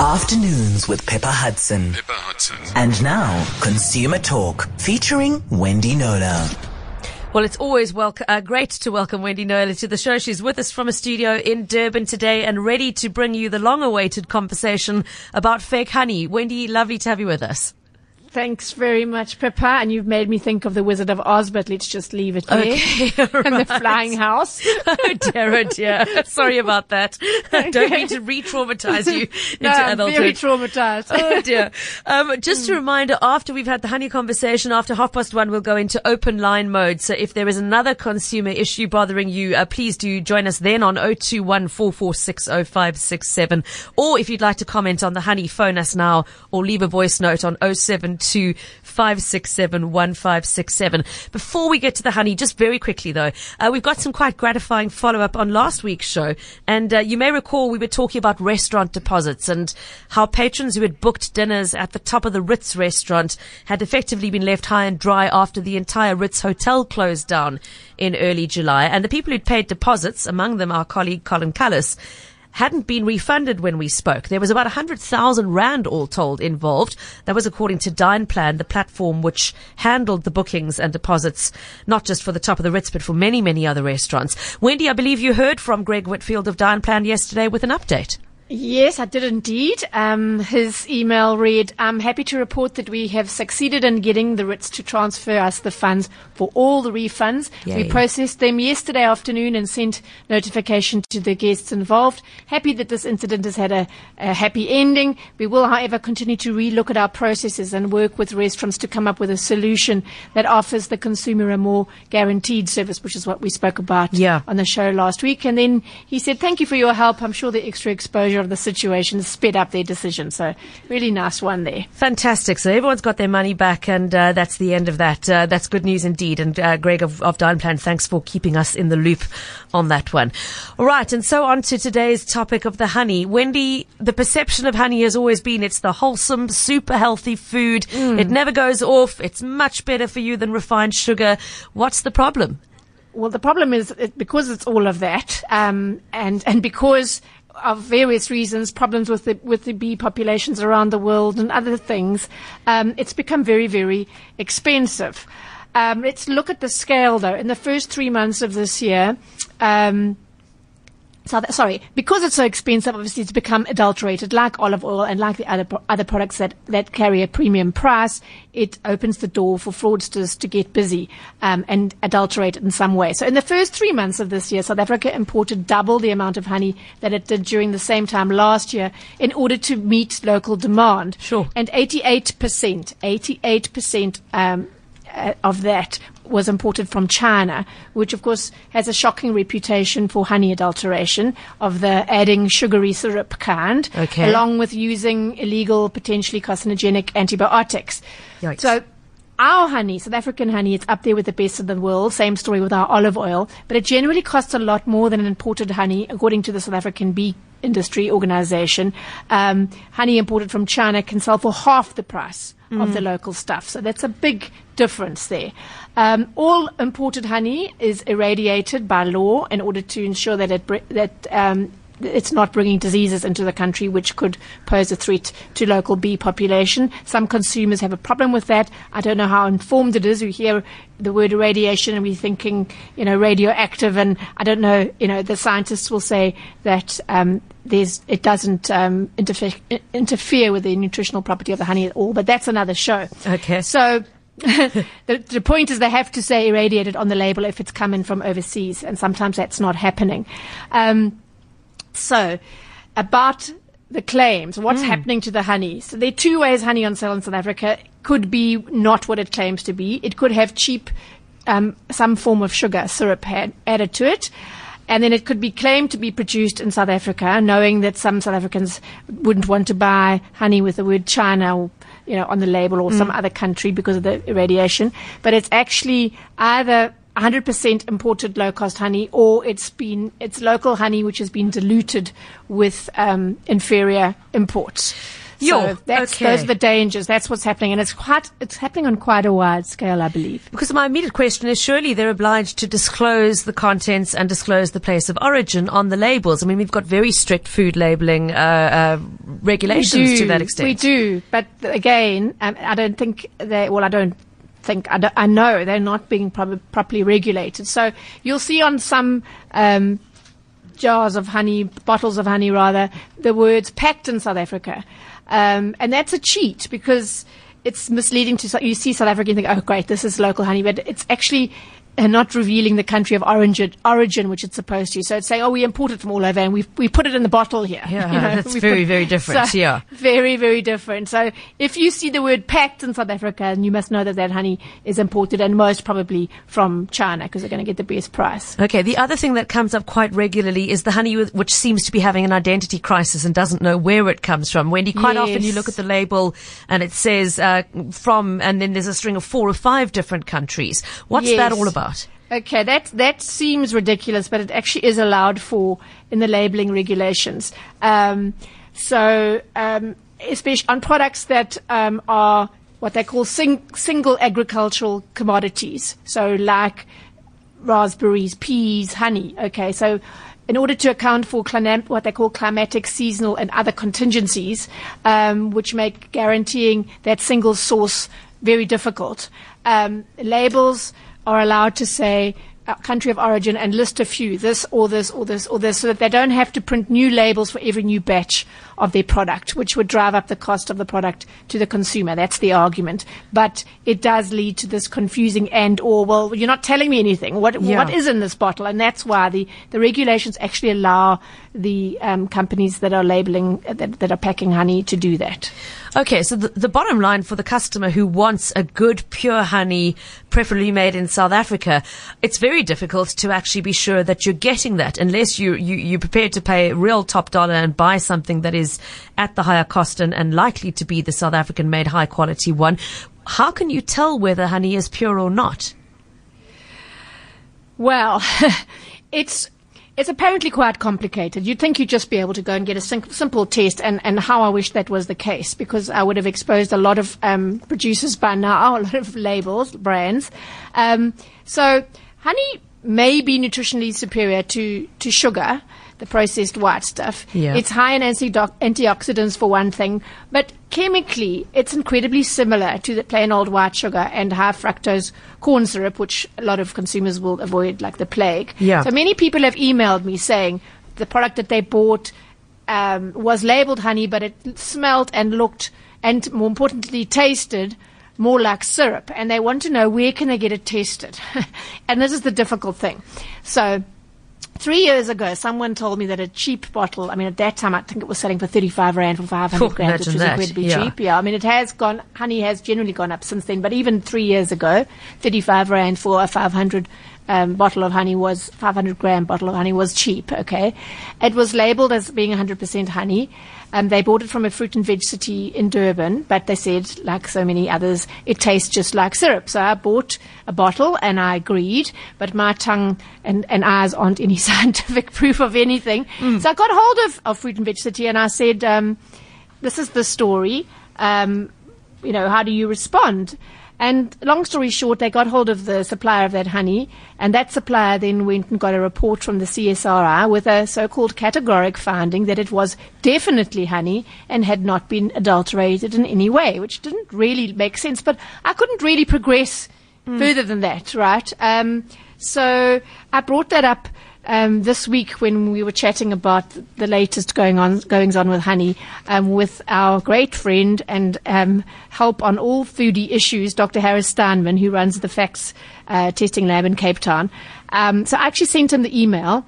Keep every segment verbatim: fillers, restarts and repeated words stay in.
Afternoons with Pepper Hudson. Pepper Hudson. And now, Consumer Talk, featuring Wendy Knowler. Well, it's always wel- uh, great to welcome Wendy Knowler to the show. She's with us from a studio in Durban today and ready to bring you the long-awaited conversation about fake honey. Wendy, lovely to have you with us. Thanks very much, Pepper. And you've made me think of the Wizard of Oz, but let's just leave it there. Okay, right. And the flying house. Oh, dear, oh, dear. Sorry about that. Okay. Don't mean to re-traumatize you into no, adulthood. Very traumatized. Oh, dear. Um, just a reminder, after we've had the honey conversation, after half past one, we'll go into open line mode. So if there is another consumer issue bothering you, uh, please do join us then on zero two one, four four six, zero five six seven. Or if you'd like to comment on the honey, phone us now or leave a voice note on zero seven two five six seven one five six seven. Before we get to the honey, just very quickly though, uh, we've got some quite gratifying follow-up on last week's show, and uh, you may recall we were talking about restaurant deposits and how patrons who had booked dinners at the top of the Ritz restaurant had effectively been left high and dry after the entire Ritz Hotel closed down in early July, and the people who'd paid deposits, among them our colleague Colin Cullis, hadn't been refunded when we spoke. There was about one hundred thousand rand all told involved. That was according to Dineplan, the platform which handled the bookings and deposits, not just for the top of the Ritz, but for many, many other restaurants. Wendy, I believe you heard from Greg Whitfield of Dineplan yesterday with an update. Yes, I did indeed. Um, his email read, I'm happy to report that we have succeeded in getting the Ritz to transfer us the funds for all the refunds. Yay. We processed them yesterday afternoon and sent notification to the guests involved. Happy that this incident has had a, a happy ending. We will, however, continue to relook at our processes and work with restaurants to come up with a solution that offers the consumer a more guaranteed service, which is what we spoke about yeah. on the show last week. And then he said, thank you for your help. I'm sure the extra exposure of the situation sped up their decision. So really nice one there. Fantastic. So everyone's got their money back, and uh, that's the end of that. Uh, that's good news indeed. And uh, Greg of, of Dineplan, thanks for keeping us in the loop on that one. All right, and so on to today's topic of the honey. Wendy, the perception of honey has always been it's the wholesome, super healthy food. Mm. It never goes off. It's much better for you than refined sugar. What's the problem? Well, the problem is it, because it's all of that, um, and, and because of various reasons, problems with the with the bee populations around the world and other things, um, it's become very, very expensive. Um, let's look at the scale, though. In the first three months of this year, um, so that, sorry, because it's so expensive, obviously it's become adulterated, like olive oil and like the other other products that, that carry a premium price. It opens the door for fraudsters to get busy um, and adulterate it in some way. So in the first three months of this year, South Africa imported double the amount of honey that it did during the same time last year in order to meet local demand. Sure. And eighty-eight percent, eighty-eight percent um, uh, of that was imported from China, which of course has a shocking reputation for honey adulteration, of the adding sugary syrup kind, okay. along with using illegal, potentially carcinogenic antibiotics. Yikes. So our honey, South African honey, it's up there with the best of the world. Same story with our olive oil, but it generally costs a lot more than an imported honey, according to the South African Bee Industry Organization. Um, honey imported from China can sell for half the price mm. of the local stuff. So that's a big difference there. Um, all imported honey is irradiated by law in order to ensure that it that um, it's not bringing diseases into the country which could pose a threat to local bee population. Some consumers have a problem with that. I don't know how informed it is. We hear the word irradiation and we're thinking, you know, radioactive, and I don't know, you know, the scientists will say that um, there's it doesn't um, interfere interfere with the nutritional property of the honey at all, but that's another show. Okay. So the, the point is they have to say irradiated on the label if it's coming from overseas, and sometimes that's not happening. Um, so about the claims, what's mm. happening to the honey? So there are two ways honey on sale in South Africa could be not what it claims to be. It could have cheap, um, some form of sugar syrup had, added to it. And then it could be claimed to be produced in South Africa, knowing that some South Africans wouldn't want to buy honey with the word China or, you know, on the label or mm. some other country because of the irradiation. But it's actually either one hundred percent imported low-cost honey, or it's been it's local honey which has been diluted with um, inferior imports. So that's, okay. those are the dangers. That's what's happening. And it's quite, it's happening on quite a wide scale, I believe. Because my immediate question is, surely they're obliged to disclose the contents and disclose the place of origin on the labels. I mean, we've got very strict food labeling, uh, uh, regulations do, to that extent. We do, but again, um, I don't think they. Well, I don't think I, don't, I know they're not being pro- properly regulated. So you'll see on some um, jars of honey, bottles of honey rather, the words "packed in South Africa," um, and that's a cheat because it's misleading to you. See South Africa and think, "Oh, great, this is local honey," but it's actually. And not revealing the country of origin, origin, which it's supposed to. So it's saying, oh, we import it from all over and we we put it in the bottle here. Yeah, you know, that's very, put, very different. So yeah. Very, very different. So if you see the word packed in South Africa, and you must know that that honey is imported and most probably from China because they're going to get the best price. Okay, the other thing that comes up quite regularly is the honey which seems to be having an identity crisis and doesn't know where it comes from. Wendy, quite yes. often you look at the label and it says uh, from, and then there's a string of four or five different countries. What's yes. that all about? Okay, that that seems ridiculous, but it actually is allowed for in the labelling regulations. Um, so, um, especially on products that um, are what they call sing, single agricultural commodities, so like raspberries, peas, honey. Okay, so in order to account for clim- what they call climatic, seasonal, and other contingencies, um, which make guaranteeing that single source very difficult, um, labels. Are allowed to say uh, country of origin and list a few, this or this or this or this, so that they don't have to print new labels for every new batch of their product, which would drive up the cost of the product to the consumer. That's the argument. But it does lead to this confusing and or, well, you're not telling me anything. What yeah. What is in this bottle? And that's why the, the regulations actually allow the um, companies that are labeling, that, that are packing honey to do that. Okay, so the, the bottom line for the customer who wants a good pure honey, preferably made in South Africa, it's very difficult to actually be sure that you're getting that unless you, you, you're prepared to pay real top dollar and buy something that is at the higher cost and, and likely to be the South African-made high-quality one. How can you tell whether honey is pure or not? Well, it's... It's apparently quite complicated. You'd think you'd just be able to go and get a sim- simple test, and, and how I wish that was the case, because I would have exposed a lot of um, producers by now, a lot of labels, brands. Um, so honey may be nutritionally superior to, to sugar, the processed white stuff. Yeah. It's high in antiox- antioxidants for one thing, but chemically it's incredibly similar to the plain old white sugar and high fructose corn syrup, which a lot of consumers will avoid like the plague. Yeah. So many people have emailed me saying the product that they bought um, was labeled honey, but it smelled and looked and more importantly tasted more like syrup, and they want to know where can they get it tested. And this is the difficult thing. So Three years ago, someone told me that a cheap bottle, I mean, at that time, I think it was selling for thirty-five rand for five hundred oh, grams, which was that. incredibly yeah. cheap. Yeah, I mean, it has gone, honey has generally gone up since then, but even three years ago, thirty-five rand for a five hundred um, bottle of honey was, five hundred gram bottle of honey was cheap, okay? It was labeled as being one hundred percent honey. Um, they bought it from a fruit and veg city in Durban, but they said, like so many others, it tastes just like syrup. So I bought a bottle and I agreed, but my tongue and, and eyes aren't any scientific proof of anything. Mm. So I got hold of, of Fruit and Veg City and I said, um, this is the story. Um, you know, how do you respond? And long story short, they got hold of the supplier of that honey, and that supplier then went and got a report from the C S I R with a so-called categoric finding that it was definitely honey and had not been adulterated in any way, which didn't really make sense. But I couldn't really progress mm. further than that, right? Um, so I brought that up um, this week when we were chatting about the latest going on, goings on with honey um, with our great friend and um help on all foodie issues, Doctor Harris Steinman, who runs the F A C S uh, testing lab in Cape Town. Um, so I actually sent him the email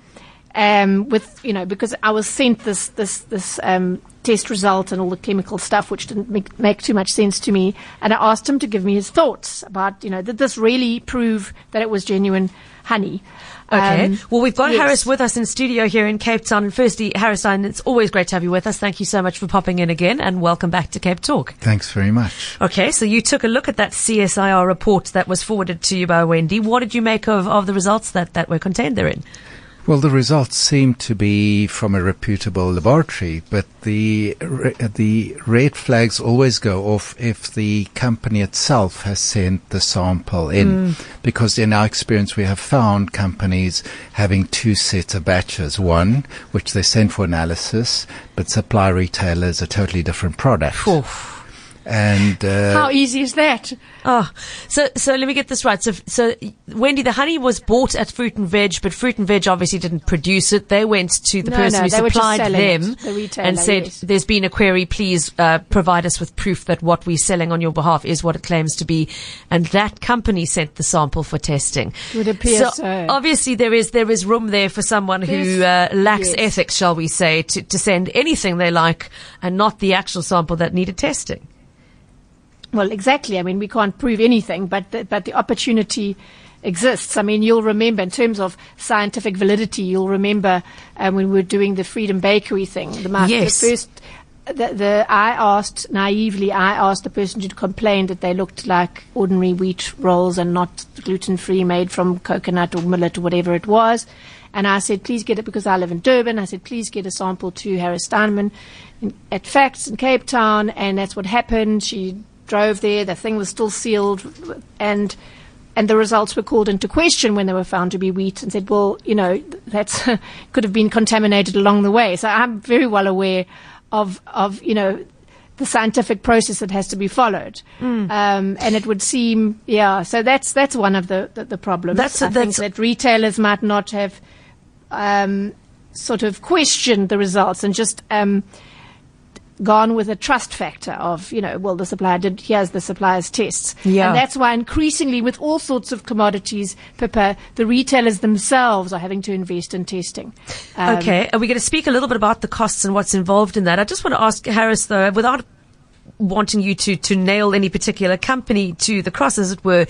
um, with, you know, because I was sent this this this um, test result and all the chemical stuff, which didn't make, make too much sense to me. And I asked him to give me his thoughts about, you know, did this really prove that it was genuine honey? Okay. Um, well, we've got yes. Harris with us in studio here in Cape Town. And firstly, Harris, it's always great to have you with us. Thank you so much for popping in again, and welcome back to Cape Talk. Thanks very much. Okay, so you took a look at that C S I R report that was forwarded to you by Wendy. What did you make of, of the results that, that were contained therein? Well, the results seem to be from a reputable laboratory, but the the red flags always go off if the company itself has sent the sample in, mm. because in our experience we have found companies having two sets of batches, one which they send for analysis, but supply retailers a totally different product. Oof. And uh, how easy is that? Oh, so so let me get this right. So so Wendy, the honey was bought at Fruit and Veg, but Fruit and Veg obviously didn't produce it. They went to the no, person no, who supplied them it, the retailer, and said, yes. "There's been a query. Please uh, provide us with proof that what we're selling on your behalf is what it claims to be." And that company sent the sample for testing. Would appear so. so. Obviously, there is there is room there for someone There's, who uh, lacks yes. ethics, shall we say, to to send anything they like and not the actual sample that needed testing. Well, exactly. I mean, we can't prove anything, but the, but the opportunity exists. I mean, you'll remember in terms of scientific validity, you'll remember um, when we were doing the Freedom Bakery thing. The, market, yes. the first, the, the I asked naively. I asked the person who complained that they looked like ordinary wheat rolls and not gluten-free, made from coconut or millet or whatever it was. And I said, please get it, because I live in Durban. I said, please get a sample to Harris Steinman in, at FACS in Cape Town, and that's what happened. She drove there, the thing was still sealed, and and the results were called into question when they were found to be wheat, and said, well, you know, that's could have been contaminated along the way. So I'm very well aware of of you know the scientific process that has to be followed, mm. um, and it would seem yeah. So that's that's one of the the, the problems. That's, I that's think that retailers might not have um, sort of questioned the results and just. Um, gone with a trust factor of, you know, well, the supplier did, here's the supplier's tests. Yeah. And that's why increasingly with all sorts of commodities, Pippa, the retailers themselves are having to invest in testing. Um, okay. Are we going to speak a little bit about the costs and what's involved in that? I just want to ask Harris, though, without wanting you to, to nail any particular company to the cross, as it were,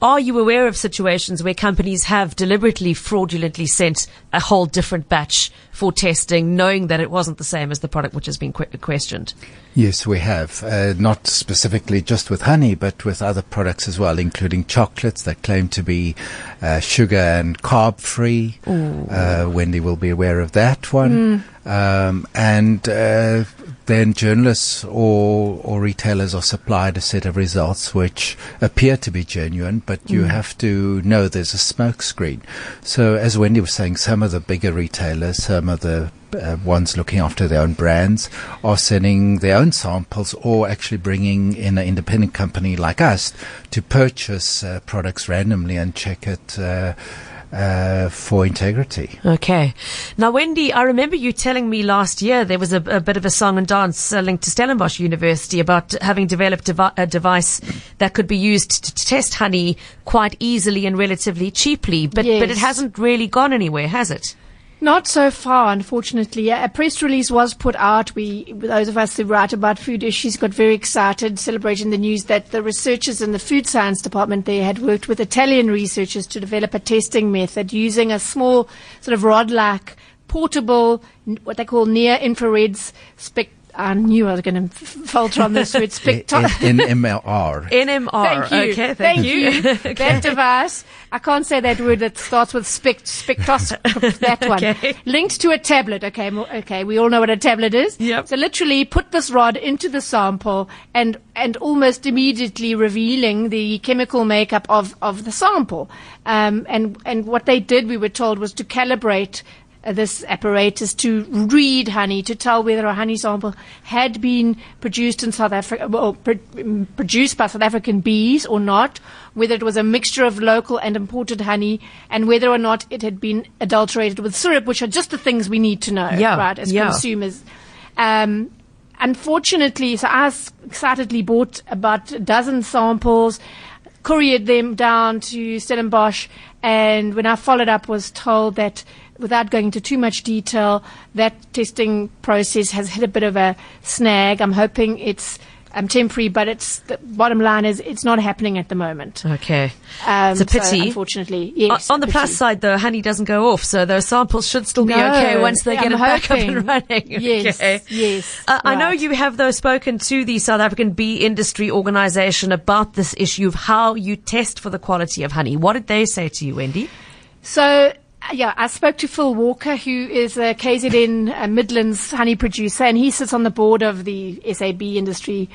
are you aware of situations where companies have deliberately fraudulently sent a whole different batch for testing, knowing that it wasn't the same as the product which has been que- questioned? Yes, we have. Uh, not specifically just with honey, but with other products as well, including chocolates that claim to be uh, sugar and carb-free. Uh, Wendy will be aware of that one. Mm. Um, and... Uh, Then journalists or or retailers are supplied a set of results which appear to be genuine, but you mm. have to know there's a smokescreen. So, as Wendy was saying, some of the bigger retailers, some of the uh, ones looking after their own brands, are sending their own samples, or actually bringing in an independent company like us to purchase uh, products randomly and check it. Uh, Uh, for integrity. Okay. Now, Wendy, I remember you telling me last year there was a, a bit of a song and dance uh, linked to Stellenbosch University about having developed devi- a device that could be used to, to test honey quite easily and relatively cheaply, but, yes. but it hasn't really gone anywhere, has it? Not so far, unfortunately. A press release was put out. We, those of us who write about food issues, got very excited celebrating the news that the researchers in the food science department there had worked with Italian researchers to develop a testing method using a small sort of rod-like portable, what they call near-infrared spectrum. I knew I was going to falter on this word. Spectacular. N M R. N M R. Thank you. Okay, thank, thank you. you. Okay. That device. I can't say that word that starts with spect. Spectos. That one. Okay. Linked to a tablet. Okay. Okay. We all know what a tablet is. Yep. So literally put this rod into the sample and, and almost immediately revealing the chemical makeup of, of the sample. Um, and, and what they did, we were told, was to calibrate this apparatus to read honey, to tell whether a honey sample had been produced in South Africa, or pr- produced by South African bees or not, whether it was a mixture of local and imported honey, and whether or not it had been adulterated with syrup, which are just the things we need to know, yeah, right, as yeah. consumers. Um, unfortunately, so I excitedly bought about a dozen samples, couriered them down to Stellenbosch, and when I followed up, was told that, without going into too much detail, that testing process has hit a bit of a snag. I'm hoping it's um, temporary, but it's the bottom line is it's not happening at the moment. Okay. Um, it's a pity. So unfortunately, yes. O- on the pity. Plus side, though, honey doesn't go off, so those samples should still no, be okay once they yeah, get I'm it hoping. Back up and running. Yes, okay. yes. Uh, right. I know you have, though, spoken to the South African Bee Industry Organisation about this issue of how you test for the quality of honey. What did they say to you, Wendy? So... Yeah, I spoke to Phil Walker, who is a K Z N Midlands honey producer, and he sits on the board of the S A B industry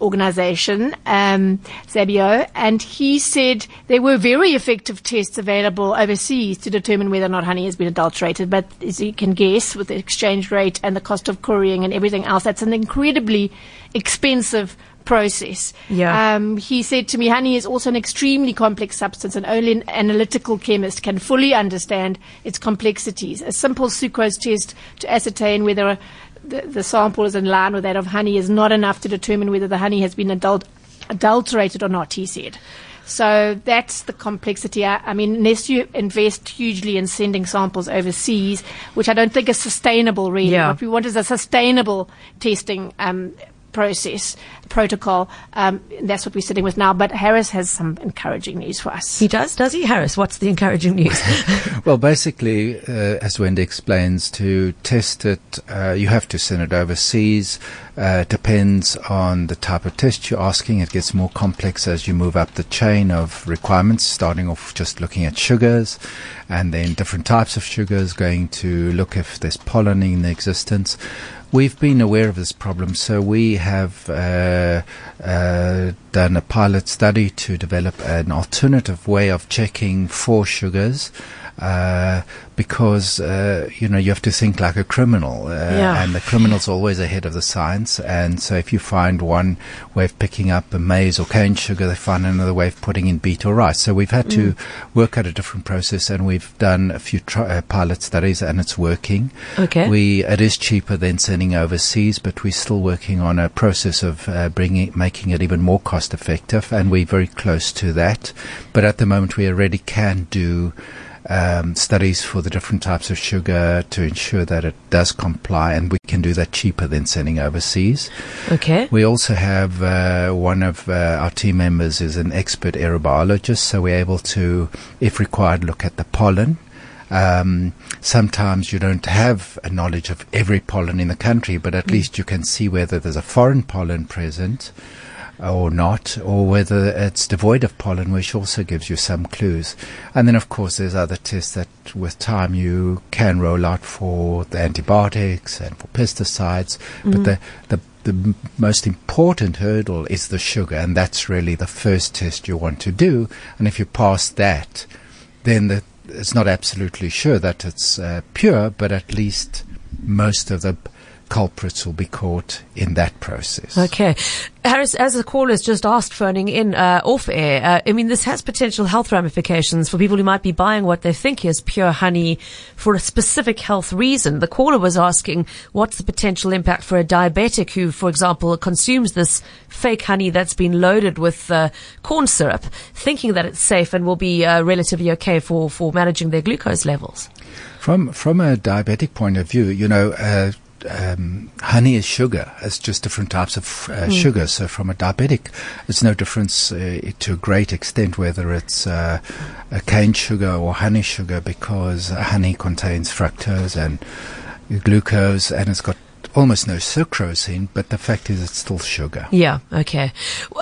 organization, um, SABIO, and he said there were very effective tests available overseas to determine whether or not honey has been adulterated. But as you can guess, with the exchange rate and the cost of couriering and everything else, that's an incredibly expensive process. Yeah. Um, he said to me, honey is also an extremely complex substance, and only an analytical chemist can fully understand its complexities. A simple sucrose test to ascertain whether a, the, the sample is in line with that of honey is not enough to determine whether the honey has been adult, adulterated or not, he said. So that's the complexity. I, I mean, unless you invest hugely in sending samples overseas, which I don't think is sustainable, really. Yeah. What we want is a sustainable testing um process, protocol, um, that's what we're sitting with now. But Harris has some encouraging news for us. He does, does he, Harris? What's the encouraging news? Well, basically, uh, as Wendy explains, to test it, uh, you have to send it overseas. Uh, depends on the type of test you're asking. It gets more complex as you move up the chain of requirements, starting off just looking at sugars, and then different types of sugars, going to look if there's pollen in the existence. We've been aware of this problem, so we have uh, uh, done a pilot study to develop an alternative way of checking for sugars, uh, because, uh, you know, you have to think like a criminal, uh, yeah. and the criminal's always ahead of the science. And so if you find one way of picking up a maize or cane sugar, they find another way of putting in beet or rice. So we've had mm. to work out a different process, and we've done a few tri- uh, pilot studies, and it's working. Okay. We, it is cheaper than sending overseas, but we're still working on a process of uh, bringing, making it even more cost effective, and we're very close to that. But at the moment, we already can do um, studies for the different types of sugar to ensure that it does comply, and we can do that cheaper than sending overseas. Okay. We also have uh, one of uh, our team members is an expert aerobiologist, so we're able to, if required, look at the pollen. Um, sometimes you don't have a knowledge of every pollen in the country, but at mm. least you can see whether there's a foreign pollen present or not, or whether it's devoid of pollen, which also gives you some clues. And then, of course, there's other tests that with time you can roll out for the antibiotics and for pesticides, mm. but the, the The most important hurdle is the sugar, and that's really the first test you want to do. And if you pass that, then the it's not absolutely sure that it's uh, pure, but at least most of the culprits will be caught in that process. Okay. Harris, as the caller's just asked, phoning in uh, off air, uh, I mean, this has potential health ramifications for people who might be buying what they think is pure honey for a specific health reason. The caller was asking, what's the potential impact for a diabetic who, for example, consumes this fake honey that's been loaded with uh, corn syrup, thinking that it's safe and will be uh, relatively okay for, for managing their glucose levels? From, from a diabetic point of view, you know, uh, Um, honey is sugar. It's just different types of uh, mm. sugar. So from a diabetic, it's no difference uh, to a great extent whether it's uh, a cane sugar or honey sugar, because honey contains fructose and glucose, and it's got almost no sucrose in, but the fact is it's still sugar. Yeah, okay.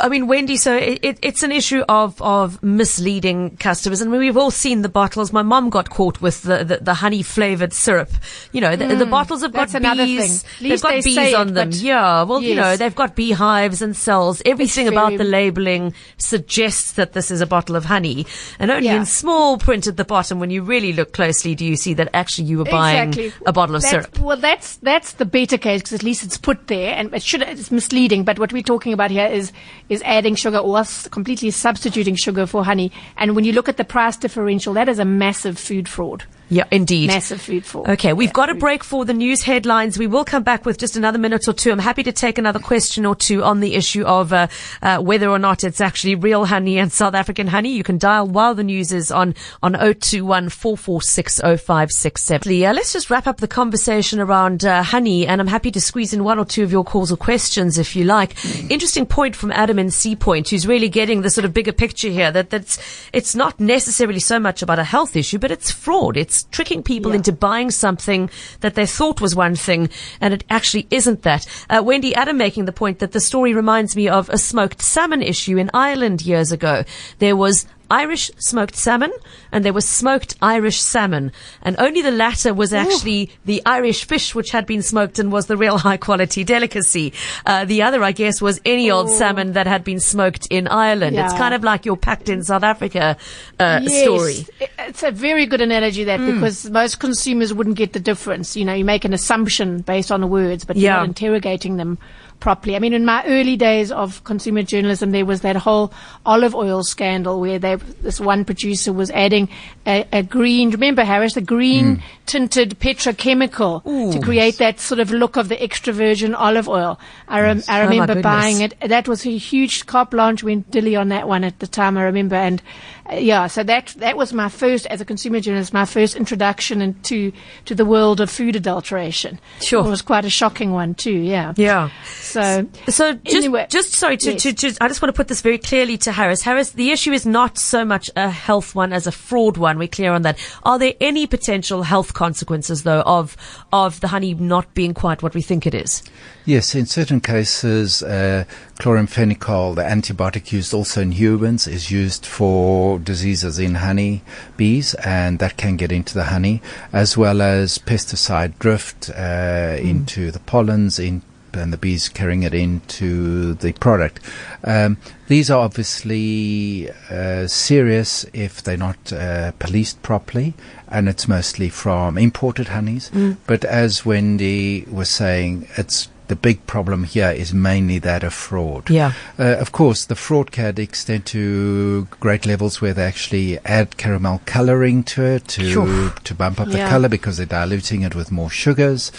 I mean, Wendy, so it, it, it's an issue of, of misleading customers. And we've all seen the bottles. My mum got caught with the, the, the honey-flavoured syrup. You know, the, mm, the bottles have got bees. They've got they bees on it, them. Yeah, well, yes. You know, they've got beehives and cells. Everything about the labelling suggests that this is a bottle of honey. And only yeah. in small print at the bottom, when you really look closely, do you see that actually you were buying exactly. a bottle of that's, syrup. Well, that's, that's the beta case, because at least it's put there, and it should, it's misleading. But what we're talking about here is is adding sugar or completely substituting sugar for honey. And when you look at the price differential, that is a massive food fraud. Yeah, indeed. Massive food fraud. Okay, we've yeah, got a break for the news headlines. We will come back with just another minute or two. I'm happy to take another question or two on the issue of uh, uh, whether or not it's actually real honey and South African honey. You can dial while the news is on on oh two one, four four six, oh five six seven. Uh, let's just wrap up the conversation around uh, honey, and I'm happy to squeeze in one or two of your calls or questions if you like. Interesting point from Adam in Sea Point, who's really getting the sort of bigger picture here, that that's it's not necessarily so much about a health issue, but it's fraud. It's It's tricking people yeah. into buying something that they thought was one thing, and it actually isn't that. Uh, Wendy Adam making the point that the story reminds me of a smoked salmon issue in Ireland years ago. There was Irish smoked salmon and there was smoked Irish salmon, and only the latter was actually Ooh. the Irish fish, which had been smoked and was the real high quality delicacy. Uh, the other, I guess, was any Ooh. old salmon that had been smoked in Ireland. Yeah. It's kind of like your packed in South Africa uh, yes. story. It's a very good analogy, that, mm. because most consumers wouldn't get the difference. You know, you make an assumption based on the words, but yeah. you're not interrogating them properly. I mean, in my early days of consumer journalism, there was that whole olive oil scandal where they, this one producer was adding a, a green, remember, Harris, the green mm. tinted petrochemical Ooh, to create that sort of look of the extra virgin olive oil. I, rem- yes. I remember oh buying it. That was a huge carte blanche, went dilly on that one at the time, I remember. And uh, yeah, so that that was my first, as a consumer journalist, my first introduction into to the world of food adulteration. Sure. It was quite a shocking one too, yeah. Yeah. So, so just, anyway, just sorry, to, yes. to, to, I just want to put this very clearly to Harris. Harris, the issue is not so much a health one as a fraud one. We're clear on that. Are there any potential health consequences, though, of of the honey not being quite what we think it is? Yes, in certain cases, uh, chloramphenicol, the antibiotic used also in humans, is used for diseases in honey bees, and that can get into the honey, as well as pesticide drift uh, mm. into the pollens, into and the bees carrying it into the product. Um, these are obviously uh, serious if they're not uh, policed properly, and it's mostly from imported honeys. Mm. But as Wendy was saying, it's the big problem here is mainly that of fraud. Yeah. Uh, of course, the fraud can extend to great levels where they actually add caramel colouring to it to sure. to bump up yeah. the colour, because they're diluting it with more sugars.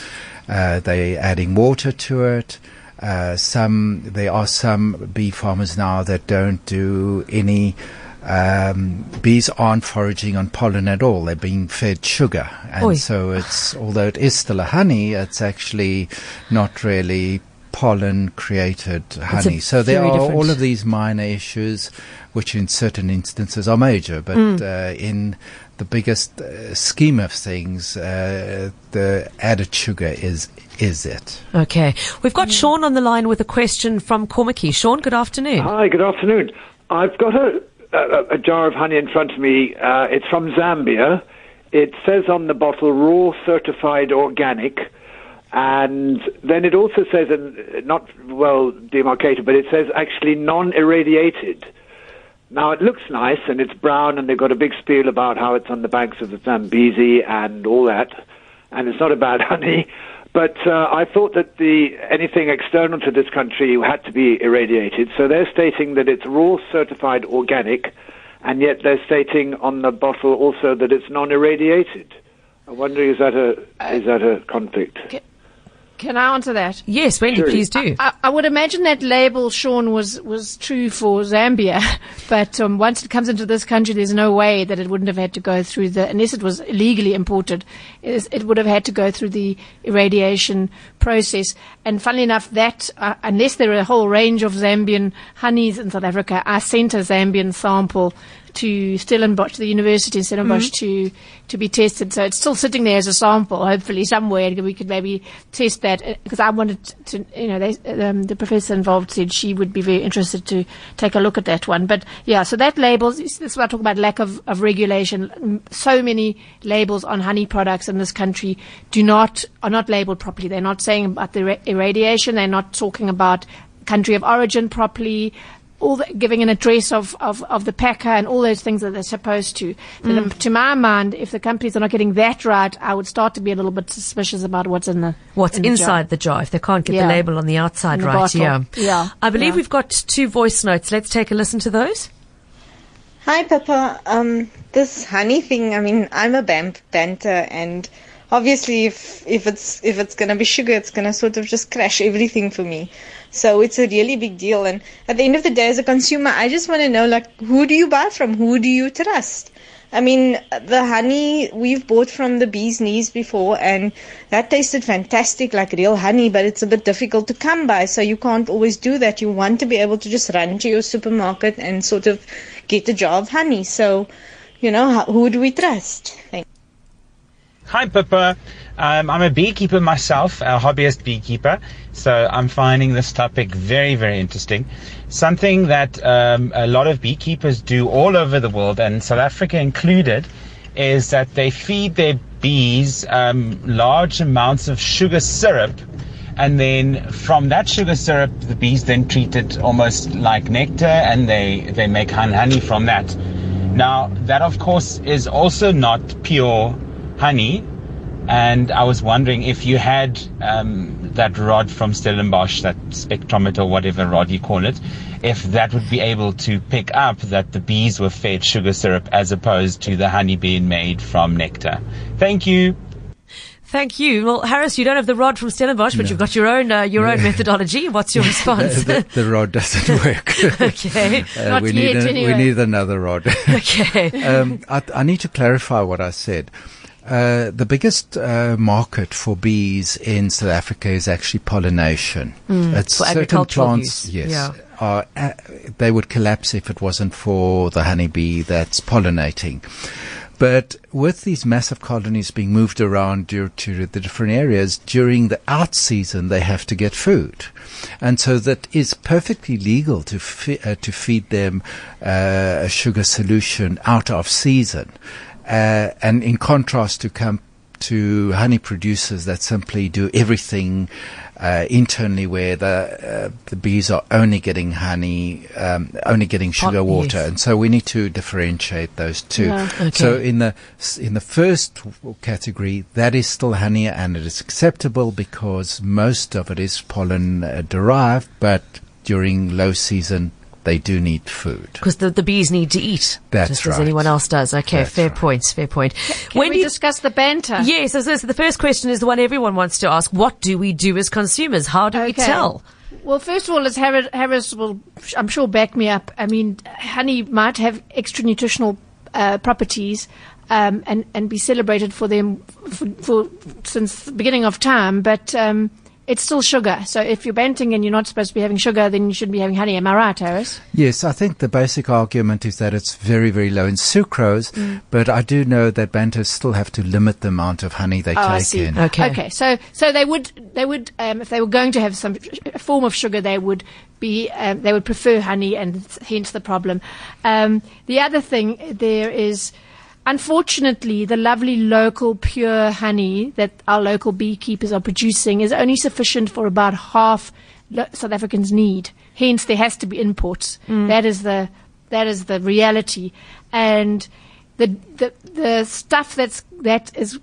Uh, they're adding water to it. Uh, some there are some bee farmers now that don't do any. Um, bees aren't foraging on pollen at all. They're being fed sugar, and Oy. so it's, although it is still a honey, it's actually not really pollen created honey. So there are different. all of these minor issues, which in certain instances are major, but mm. uh, in the biggest uh, scheme of things, uh, the added sugar is is it. Okay, we've got mm. Sean on the line with a question from Cormacky. Sean, good afternoon. Hi, good afternoon. I've got a Uh, a jar of honey in front of me. Uh, it's from Zambia. It says on the bottle, raw, certified, organic. And then it also says, uh, not well demarcated, but it says actually non-irradiated. Now, it looks nice, and it's brown, and they've got a big spiel about how it's on the banks of the Zambezi and all that. And it's not a bad honey. But uh, I thought that the anything external to this country had to be irradiated. So they're stating that it's raw, certified, organic, and yet they're stating on the bottle also that it's non-irradiated. I wonder, is that a uh, is that a conflict? Okay. Can I answer that? Yes, Wendy, sure. please do. I, I would imagine that label, Sean, was, was true for Zambia, but um, once it comes into this country, there's no way that it wouldn't have had to go through the, unless it was illegally imported, it would have had to go through the irradiation process. And funnily enough, that, uh, unless there are a whole range of Zambian honeys in South Africa, I sent a Zambian sample to Stellenbosch, to the University of Stellenbosch, mm-hmm. to to be tested. So it's still sitting there as a sample, hopefully somewhere we could maybe test that, because I wanted to, you know, they, um, the professor involved said she would be very interested to take a look at that one. But yeah, so that labels, this is what I talk about, lack of, of regulation. So many labels on honey products in this country do not, are not labeled properly. They're not saying about the ra- irradiation. They're not talking about country of origin properly. All the, giving an address of, of, of the packer and all those things that they're supposed to. So mm. To my mind, if the companies are not getting that right, I would start to be a little bit suspicious about what's in the what's in inside the jar. the jar. If they can't get yeah. the label on the outside in right, the yeah, yeah. I believe yeah. we've got two voice notes. Let's take a listen to those. Hi, Pepper. Um, this honey thing. I mean, I'm a bant- banter, and obviously, if if it's if it's gonna be sugar, it's gonna sort of just crash everything for me. So it's a really big deal, and at the end of the day, as a consumer, I just want to know, like, who do you buy from? Who do you trust? I mean, the honey we've bought from the bee's knees before, and that tasted fantastic, like real honey, but it's a bit difficult to come by, so you can't always do that. You want to be able to just run to your supermarket and sort of get a jar of honey. So, you know, who do we trust? Thank you. Hi, Pippa. Um, I'm a beekeeper myself, a hobbyist beekeeper, so I'm finding this topic very, very interesting. Something that um, a lot of beekeepers do all over the world, and South Africa included, is that they feed their bees um, large amounts of sugar syrup, and then from that sugar syrup, the bees then treat it almost like nectar, and they, they make honey from that. Now, that, of course, is also not pure honey, and I was wondering if you had um, that rod from Stellenbosch, that spectrometer, whatever rod you call it, if that would be able to pick up that the bees were fed sugar syrup as opposed to the honey being made from nectar. Thank you. Thank you. Well, Harris, you don't have the rod from Stellenbosch, but no. You've got your own uh, your own methodology. What's your response? the, the, the rod doesn't work. Okay. Uh, Not we, yet, need a, anyway. we need another rod. Okay. um, I, I need to clarify what I said. Uh, the biggest uh, market for bees in South Africa is actually pollination. Mm, it's for certain plants, use. yes, yeah. are, uh, they would collapse if it wasn't for the honeybee that's pollinating. But with these massive colonies being moved around due to the different areas, during the out season, they have to get food. And so that is perfectly legal to, fe- uh, to feed them uh, a sugar solution out of season. Uh, and in contrast to com- to honey producers that simply do everything uh, internally, where the uh, the bees are only getting honey, um, only getting sugar oh, water, yes. And so we need to differentiate those two. Yeah, okay. So in the in the first category, that is still honey, and it is acceptable because most of it is pollen uh, derived, but during low season, they do need food. Because the, the bees need to eat. That's just right. As anyone else does. Okay, That's fair right. points, fair point. Can Wendy, we discuss the banter? Yes, so, so the first question is the one everyone wants to ask. What do we do as consumers? How do okay. we tell? Well, first of all, as Harris, Harris will, I'm sure, back me up, I mean, honey might have extra nutritional uh, properties um, and, and be celebrated for them for, for, since the beginning of time, but... Um, it's still sugar. So if you're banting and you're not supposed to be having sugar, then you shouldn't be having honey. Am I right, Harris? Yes, I think the basic argument is that it's very, very low in sucrose, mm. but I do know that banters still have to limit the amount of honey they oh, take I see. in. Okay. Okay. So, so they would, they would, um, if they were going to have some form of sugar, they would be, um, they would prefer honey, and hence the problem. Um, the other thing there is, unfortunately, the lovely local pure honey that our local beekeepers are producing is only sufficient for about half South Africans need. Hence, there has to be imports. Mm. That is the that is the reality, and the the the stuff that's that is.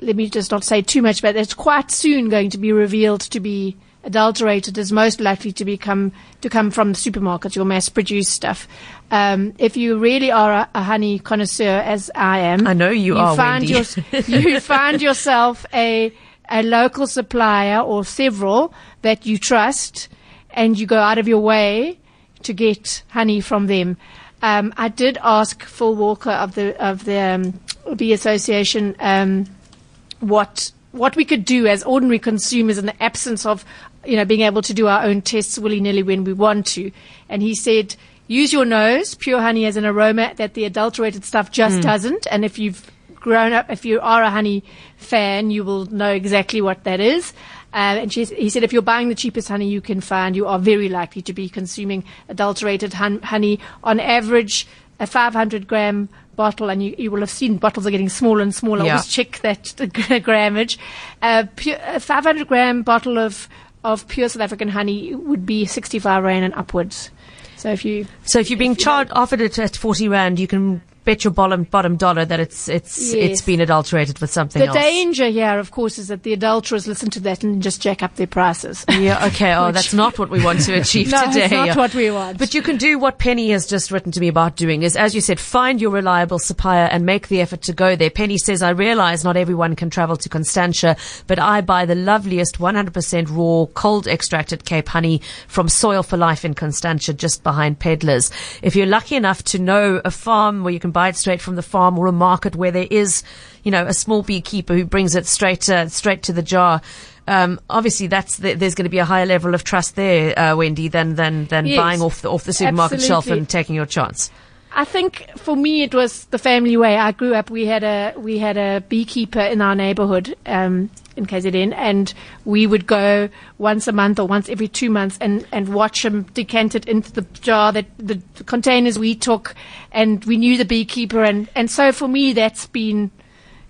Let me just not say too much, but it's quite soon going to be revealed to be adulterated. Is most likely to become to come from the supermarkets, your mass-produced stuff. Um, if you really are a, a honey connoisseur, as I am, I know you, you are. Find your, you find yourself a a local supplier or several that you trust, and you go out of your way to get honey from them. Um, I did ask Phil Walker of the of the um, Bee Association um, what what we could do as ordinary consumers in the absence of, you know, being able to do our own tests willy-nilly when we want to. And he said, use your nose. Pure honey has an aroma that the adulterated stuff just mm. doesn't. And if you've grown up, if you are a honey fan, you will know exactly what that is. Uh, and she, he said, if you're buying the cheapest honey you can find, you are very likely to be consuming adulterated hun- honey. On average, a five hundred gram bottle, and you, you will have seen bottles are getting smaller and smaller. Yeah. Always check that the grammage. Uh, pure, a five hundred gram bottle of of pure South African honey would be sixty-five rand and upwards. So if you so if you're being if charged you offered it at forty rand, you can bet your bottom bottom dollar that it's it's yes. it's been adulterated with something the else. The danger here, of course, is that the adulterers listen to that and just jack up their prices. Yeah, okay. Oh, that's not what we want to achieve no, today. That's not what we want. But you can do what Penny has just written to me about doing is, as you said, find your reliable supplier and make the effort to go there. Penny says, I realize not everyone can travel to Constantia, but I buy the loveliest one hundred percent raw, cold extracted Cape honey from Soil for Life in Constantia, just behind Peddlers. If you're lucky enough to know a farm where you can buy it straight from the farm, or a market where there is, you know, a small beekeeper who brings it straight uh, straight to the jar. Um, obviously, that's the, there's going to be a higher level of trust there, uh, Wendy, than than than yes, buying off the off the supermarket absolutely. shelf and taking your chance. I think for me it was the family way. I grew up, we had a we had a beekeeper in our neighborhood um, in K Z N, and we would go once a month or once every two months and, and watch him decant it into the jar, that the, the containers we took, and we knew the beekeeper. And, and so for me that's been,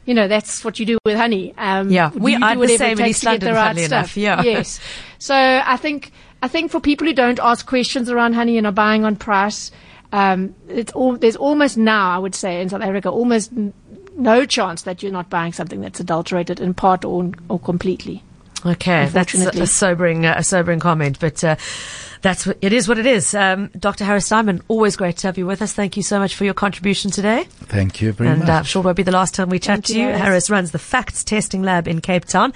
you know, that's what you do with honey. Um, yeah, we are the same in East London, funnily enough. Yeah. Yes. So I think I think for people who don't ask questions around honey and are buying on price, um, it's all, there's almost now, I would say, in South Africa, almost n- no chance that you're not buying something that's adulterated in part or or completely. Okay, that's a sobering, a sobering comment, but uh, that's what, it is what it is. Um, Doctor Harris Steinman, always great to have you with us. Thank you so much for your contribution today. Thank you very and, much. And uh, I'm sure it won't be the last time we chat Thank to you. Harris. Harris runs the FACS testing lab in Cape Town.